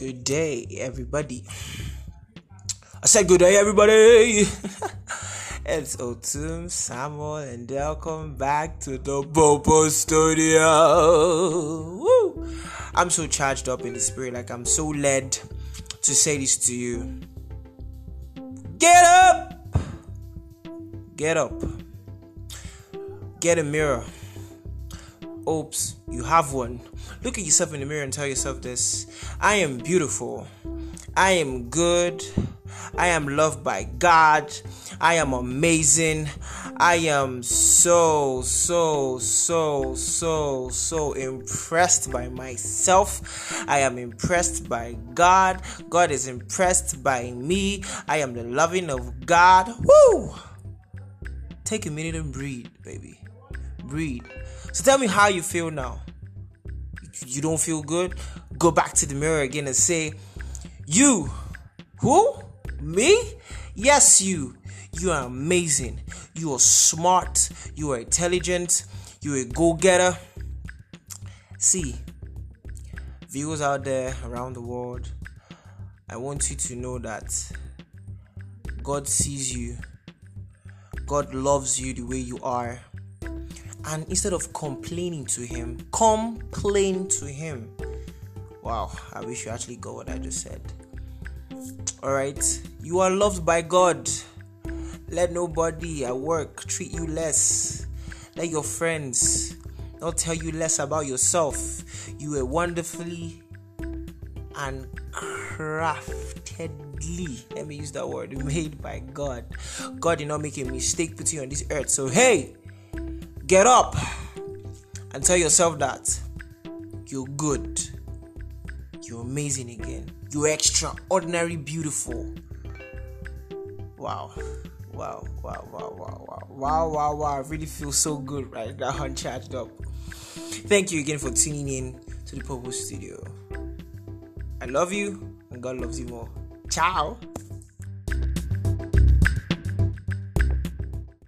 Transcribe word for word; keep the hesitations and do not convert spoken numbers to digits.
Good day, everybody. I said good day, everybody. It's Otoom Samuel, and welcome back to the Bobo Studio. Woo! I'm so charged up in the spirit, like I'm so led to say this to you. Get up! Get up. Get a mirror. Oops, you have one. Look at yourself in the mirror and tell yourself this: I am beautiful, I am good, I am loved by God, I am amazing, I am so, so, so, so, so impressed by myself, I am impressed by God, God is impressed by me, I am the loving of God. Woo! Take a minute and breathe, baby. Breathe. So tell me how you feel now. You don't feel good? Go back to the mirror again and say, you. Who? Me? Yes, you. You are amazing. You are smart. You are intelligent. You are a go-getter. See, viewers out there around the world, I want you to know that God sees you. God loves you the way you are. And instead of complaining to him, complain to him. Wow, I wish you actually got what I just said. Alright, you are loved by God. Let nobody at work treat you less. Let your friends not tell you less about yourself. You are wonderfully and craftedly, let me use that word, made by God. God did not make a mistake putting you on this earth. So hey, get up and tell yourself that you're good, you're amazing again, you're extraordinary beautiful. Wow, wow, wow, wow, wow, wow, wow, wow, wow. I really feel so good right now. I'm charged up. Thank you again for tuning in to the Purple Studio. I love you, and God loves you more. Ciao.